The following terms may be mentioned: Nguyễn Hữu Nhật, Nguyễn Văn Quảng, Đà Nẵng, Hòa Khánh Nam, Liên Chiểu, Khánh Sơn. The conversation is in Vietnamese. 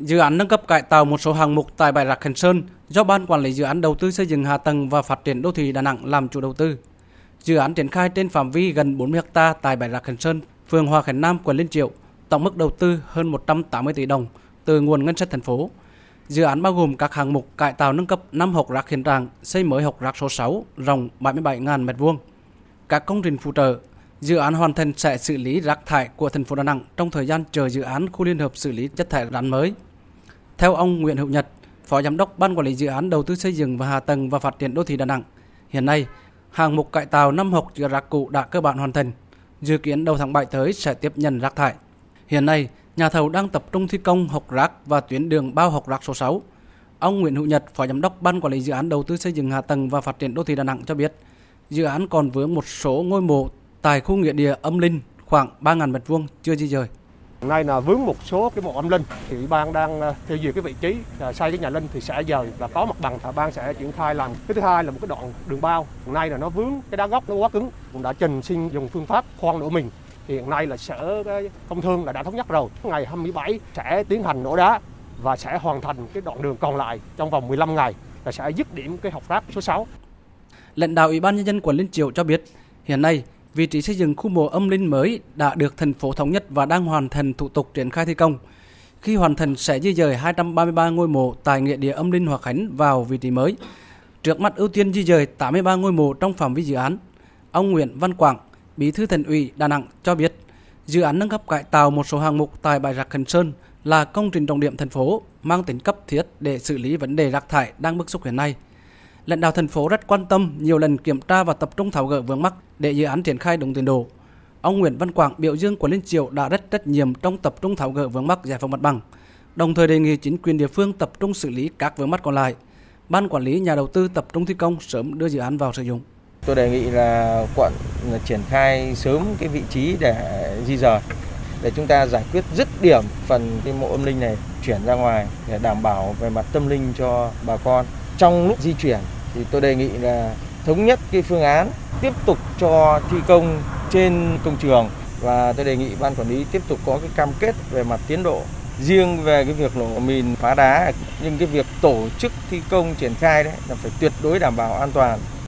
Dự án nâng cấp cải tạo một số hạng mục tại bãi rác Khánh Sơn do Ban Quản lý Dự án Đầu tư Xây dựng Hạ tầng và Phát triển Đô thị Đà Nẵng làm chủ đầu tư. Dự án triển khai trên phạm vi gần 40 ha tại bãi rác Khánh Sơn, phường Hòa Khánh Nam, quận Liên Chiểu, tổng mức đầu tư hơn 180 tỷ đồng từ nguồn ngân sách thành phố. Dự án bao gồm các hạng mục cải tạo nâng cấp 5 hộc rác hiện trạng, xây mới hộc rác số 6 rộng 77.000 m2. Các công trình phụ trợ, dự án hoàn thành sẽ xử lý rác thải của thành phố Đà Nẵng trong thời gian chờ dự án khu liên hợp xử lý chất thải rắn mới. Theo ông Nguyễn Hữu Nhật, Phó Giám đốc Ban Quản lý Dự án Đầu tư Xây dựng và Hạ tầng và Phát triển Đô thị Đà Nẵng, hiện nay hạng mục cải tạo 5 hộc chứa rác cũ đã cơ bản hoàn thành, dự kiến đầu tháng 7 tới sẽ tiếp nhận rác thải. Hiện nay, nhà thầu đang tập trung thi công hộc rác và tuyến đường bao hộc rác số 6. Ông Nguyễn Hữu Nhật, Phó Giám đốc Ban Quản lý Dự án Đầu tư Xây dựng Hạ tầng và Phát triển Đô thị Đà Nẵng cho biết, dự án còn vướng một số ngôi mộ tại khu nghĩa địa Âm Linh khoảng 3.000 m2 chưa di dời. Hôm nay là vướng một số cái mộ Âm Linh, thì Ủy ban đang theo duyệt cái vị trí xây cái nhà Linh thì sẽ dời và có mặt bằng thì ban sẽ triển khai làm. Cái thứ hai là một cái đoạn đường bao, hôm nay là nó vướng cái đá góc nó quá cứng, cũng đã trình xin dùng phương pháp khoan đổ mìn. Hiện nay là Sở Công Thương là đã thống nhất rồi, ngày 27 sẽ tiến hành đổ đá và sẽ hoàn thành cái đoạn đường còn lại trong vòng 15 ngày là sẽ dứt điểm cái hộc rác số 6. Lãnh đạo Ủy ban Nhân dân quận Liên Chiểu cho biết, hiện nay vị trí xây dựng khu mộ Âm Linh mới đã được thành phố thống nhất và đang hoàn thành thủ tục triển khai thi công. Khi hoàn thành sẽ di dời 233 ngôi mộ tại nghĩa địa Âm Linh Hòa Khánh vào vị trí mới. Trước mắt ưu tiên di dời 83 ngôi mộ trong phạm vi dự án. Ông Nguyễn Văn Quảng, Bí thư Thành ủy Đà Nẵng cho biết, dự án nâng cấp cải tạo một số hạng mục tại bãi rác Khánh Sơn là công trình trọng điểm thành phố mang tính cấp thiết để xử lý vấn đề rác thải đang bức xúc hiện nay. Lãnh đạo thành phố rất quan tâm, nhiều lần kiểm tra và tập trung tháo gỡ vướng mắc để dự án triển khai đúng tiến độ. Ông Nguyễn Văn Quảng biểu dương quận Liên Chiểu đã rất trách nhiệm trong tập trung tháo gỡ vướng mắc, giải phóng mặt bằng, đồng thời đề nghị chính quyền địa phương tập trung xử lý các vướng mắc còn lại. Ban quản lý, nhà đầu tư tập trung thi công sớm đưa dự án vào sử dụng. Tôi đề nghị là quận triển khai sớm cái vị trí để di dời, để chúng ta giải quyết dứt điểm phần cái mộ Âm Linh này, chuyển ra ngoài để đảm bảo về mặt tâm linh cho bà con. Trong lúc di chuyển thì tôi đề nghị là thống nhất cái phương án tiếp tục cho thi công trên công trường, và tôi đề nghị ban quản lý tiếp tục có cái cam kết về mặt tiến độ. Riêng về cái việc nổ mìn, phá đá, nhưng cái việc tổ chức thi công triển khai đấy là phải tuyệt đối đảm bảo an toàn.